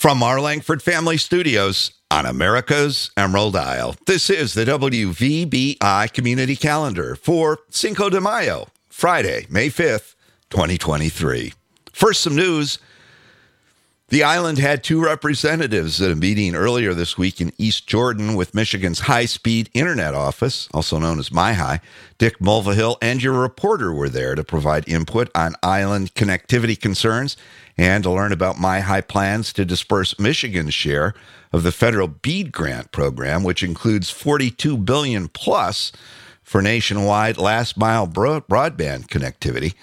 From our Langford Family Studios on America's Emerald Isle, this is the WVBI Community Calendar for Cinco de Mayo, Friday, May 5th, 2023. First, some news. The island had two representatives at a meeting earlier this week in East Jordan with Michigan's high-speed internet office, also known as MIHI. Dick Mulvihill and your reporter were there to provide input on island connectivity concerns and to learn about MIHI plans to disperse Michigan's share of the federal BEAD grant program, which includes $42 billion plus for nationwide last-mile broadband connectivity.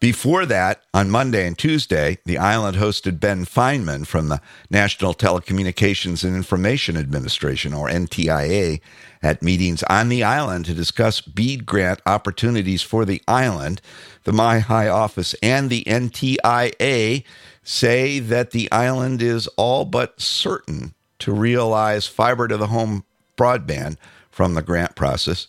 Before that, on Monday and Tuesday, the island hosted Ben Fineman from the National Telecommunications and Information Administration, or NTIA, at meetings on the island to discuss BEAD grant opportunities for the island. The MIHI office and the NTIA say that the island is all but certain to realize fiber-to-the-home broadband from the grant process.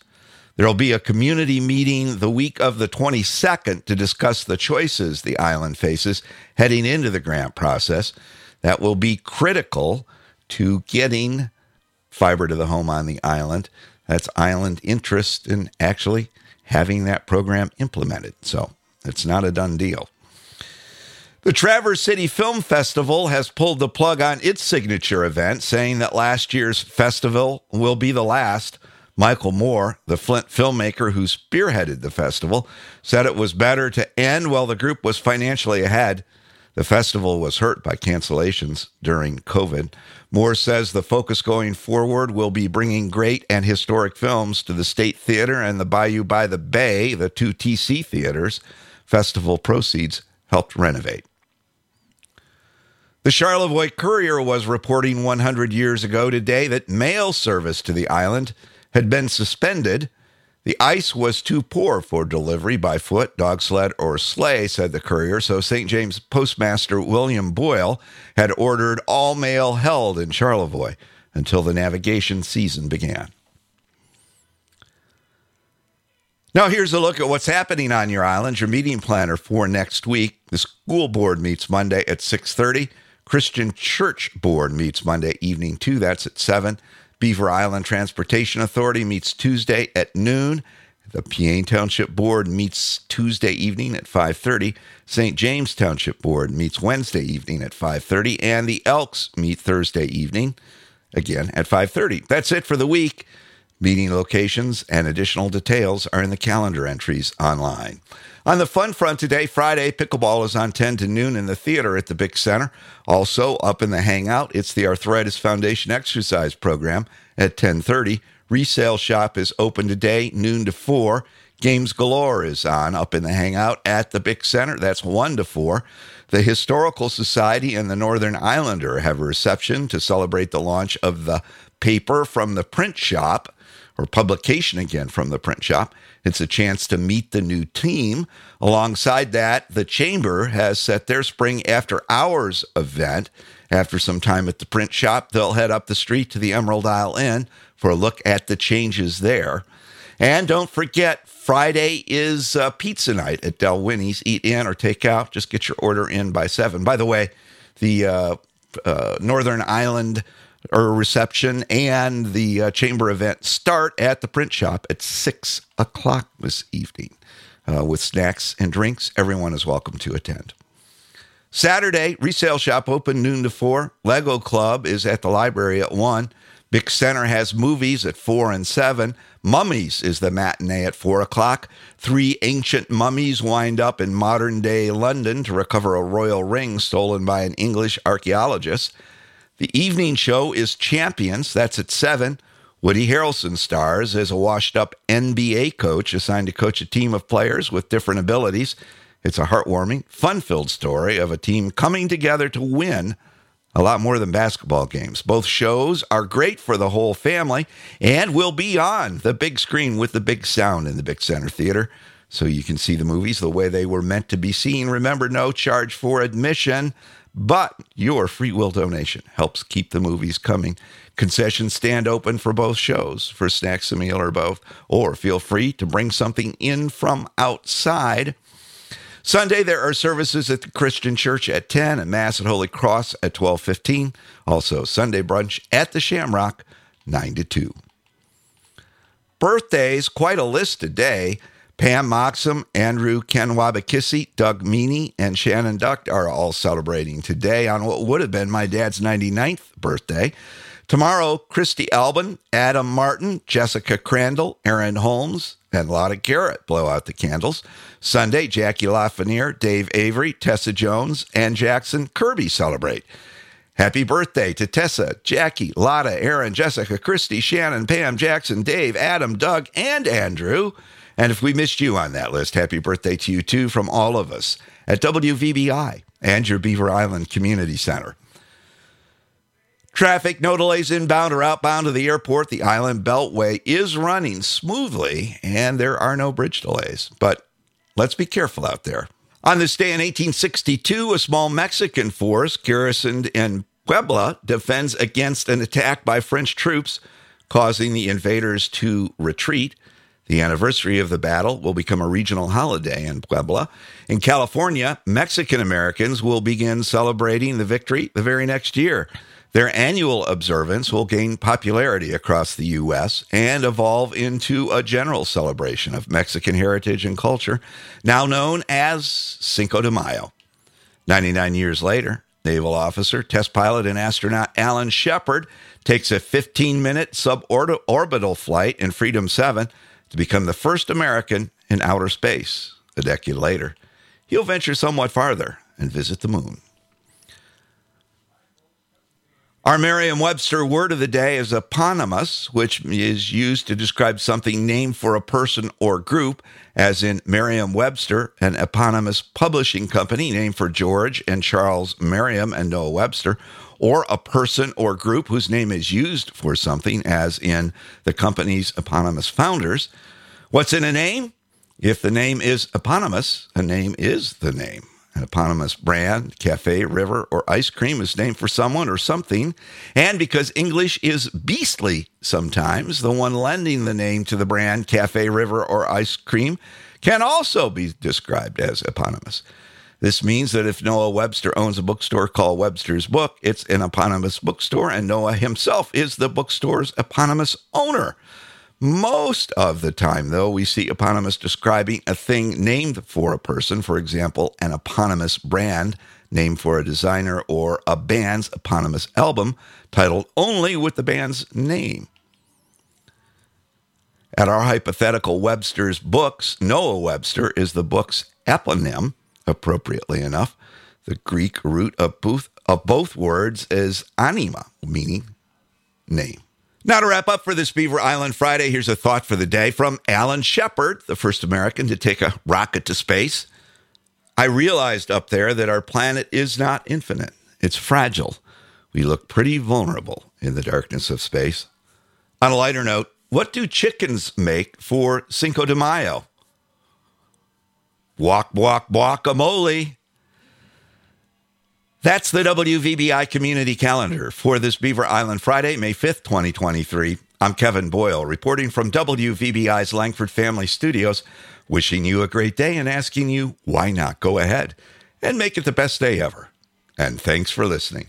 There will be a community meeting the week of the 22nd to discuss the choices the island faces heading into the grant process that will be critical to getting fiber to the home on the island. That's island interest in actually having that program implemented. So it's not a done deal. The Traverse City Film Festival has pulled the plug on its signature event, saying that last year's festival will be the last. Michael Moore, the Flint filmmaker who spearheaded the festival, said it was better to end while the group was financially ahead. The festival was hurt by cancellations during COVID. Moore says the focus going forward will be bringing great and historic films to the State Theater and the Bayou by the Bay, the two TC theaters festival proceeds helped renovate. The Charlevoix Courier was reporting 100 years ago today that mail service to the island had been suspended. The ice was too poor for delivery by foot, dog sled, or sleigh, said the courier, so St. James Postmaster William Boyle had ordered all mail held in Charlevoix until the navigation season began. Now here's a look at what's happening on your island, your meeting planner for next week. The school board meets Monday at 6:30. Christian Church Board meets Monday evening, too. That's at 7:00. Beaver Island Transportation Authority meets Tuesday at noon. The Peaine Township Board meets Tuesday evening at 5:30. St. James Township Board meets Wednesday evening at 5:30. And the Elks meet Thursday evening, again, at 5:30. That's it for the week. Meeting locations and additional details are in the calendar entries online. On the fun front today, Friday, pickleball is on 10 to noon in the theater at the Bick Center. Also up in the Hangout, it's the Arthritis Foundation Exercise Program at 10:30. Resale Shop is open today, noon to 4. Games Galore is on up in the Hangout at the Bick Center. That's 1 to 4. The Historical Society and the Northern Islander have a reception to celebrate the launch of the paper from the print shop, or publication again from the print shop. It's a chance to meet the new team. Alongside that, the Chamber has set their Spring After Hours event. After some time at the print shop, they'll head up the street to the Emerald Isle Inn for a look at the changes there. And don't forget, Friday is pizza night at Del Winnie's. Eat in or take out. Just get your order in by 7. By the way, the Northern Island reception and the chamber event start at the print shop at 6 o'clock this evening. With snacks and drinks, everyone is welcome to attend. Saturday, Resale Shop open noon to 4. Lego Club is at the library at 1. Bick Center has movies at 4 and 7. Mummies is the matinee at 4 o'clock. 3 ancient mummies wind up in modern-day London to recover a royal ring stolen by an English archaeologist. The evening show is Champions. That's at 7. Woody Harrelson stars as a washed-up NBA coach assigned to coach a team of players with different abilities. It's a heartwarming, fun-filled story of a team coming together to win a lot more than basketball games. Both shows are great for the whole family and will be on the big screen with the big sound in the Bick Center Theater, so you can see the movies the way they were meant to be seen. Remember, no charge for admission, but your free will donation helps keep the movies coming. Concessions stand open for both shows for snacks, a meal, or both, or feel free to bring something in from outside. Sunday, there are services at the Christian Church at 10 and Mass at Holy Cross at 12:15. Also, Sunday brunch at the Shamrock, 9 to 2. Birthdays, quite a list today. Pam Moxham, Andrew Kenwabakisi, Doug Meany, and Shannon Duck are all celebrating today on what would have been my dad's 99th birthday. Tomorrow, Christy Albin, Adam Martin, Jessica Crandall, Aaron Holmes, and Lotta Garrett blow out the candles. Sunday, Jackie LaFonier, Dave Avery, Tessa Jones, and Jackson Kirby celebrate. Happy birthday to Tessa, Jackie, Lotta, Aaron, Jessica, Christy, Shannon, Pam, Jackson, Dave, Adam, Doug, and Andrew. And if we missed you on that list, happy birthday to you, too, from all of us at WVBI and your Beaver Island Community Center. Traffic, no delays inbound or outbound to the airport. The Island Beltway is running smoothly, and there are no bridge delays. But let's be careful out there. On this day in 1862, a small Mexican force garrisoned in Puebla defends against an attack by French troops, causing the invaders to retreat. The anniversary of the battle will become a regional holiday in Puebla. In California, Mexican Americans will begin celebrating the victory the very next year. Their annual observance will gain popularity across the U.S. and evolve into a general celebration of Mexican heritage and culture, now known as Cinco de Mayo. 99 years later, naval officer, test pilot, and astronaut Alan Shepard takes a 15-minute suborbital flight in Freedom 7 to become the first American in outer space. A decade later, he'll venture somewhat farther and visit the moon. Our Merriam-Webster word of the day is eponymous, which is used to describe something named for a person or group, as in Merriam-Webster, an eponymous publishing company named for George and Charles Merriam and Noah Webster, or a person or group whose name is used for something, as in the company's eponymous founders. What's in a name? If the name is eponymous, a name is the name. An eponymous brand, cafe, river, or ice cream is named for someone or something. And because English is beastly sometimes, the one lending the name to the brand, cafe, river, or ice cream can also be described as eponymous. This means that if Noah Webster owns a bookstore called Webster's Book, it's an eponymous bookstore, and Noah himself is the bookstore's eponymous owner. Most of the time, though, we see eponymous describing a thing named for a person, for example, an eponymous brand named for a designer or a band's eponymous album titled only with the band's name. At our hypothetical Webster's Books, Noah Webster is the book's eponym, appropriately enough. The Greek root of both words is anima, meaning name. Now to wrap up for this Beaver Island Friday, here's a thought for the day from Alan Shepard, the first American to take a rocket to space. I realized up there that our planet is not infinite. It's fragile. We look pretty vulnerable in the darkness of space. On a lighter note, what do chickens make for Cinco de Mayo? Walk, walk, guacamole. That's the WVBI Community Calendar for this Beaver Island Friday, May 5th, 2023. I'm Kevin Boyle, reporting from WVBI's Langford Family Studios, wishing you a great day and asking you, why not go ahead and make it the best day ever? And thanks for listening.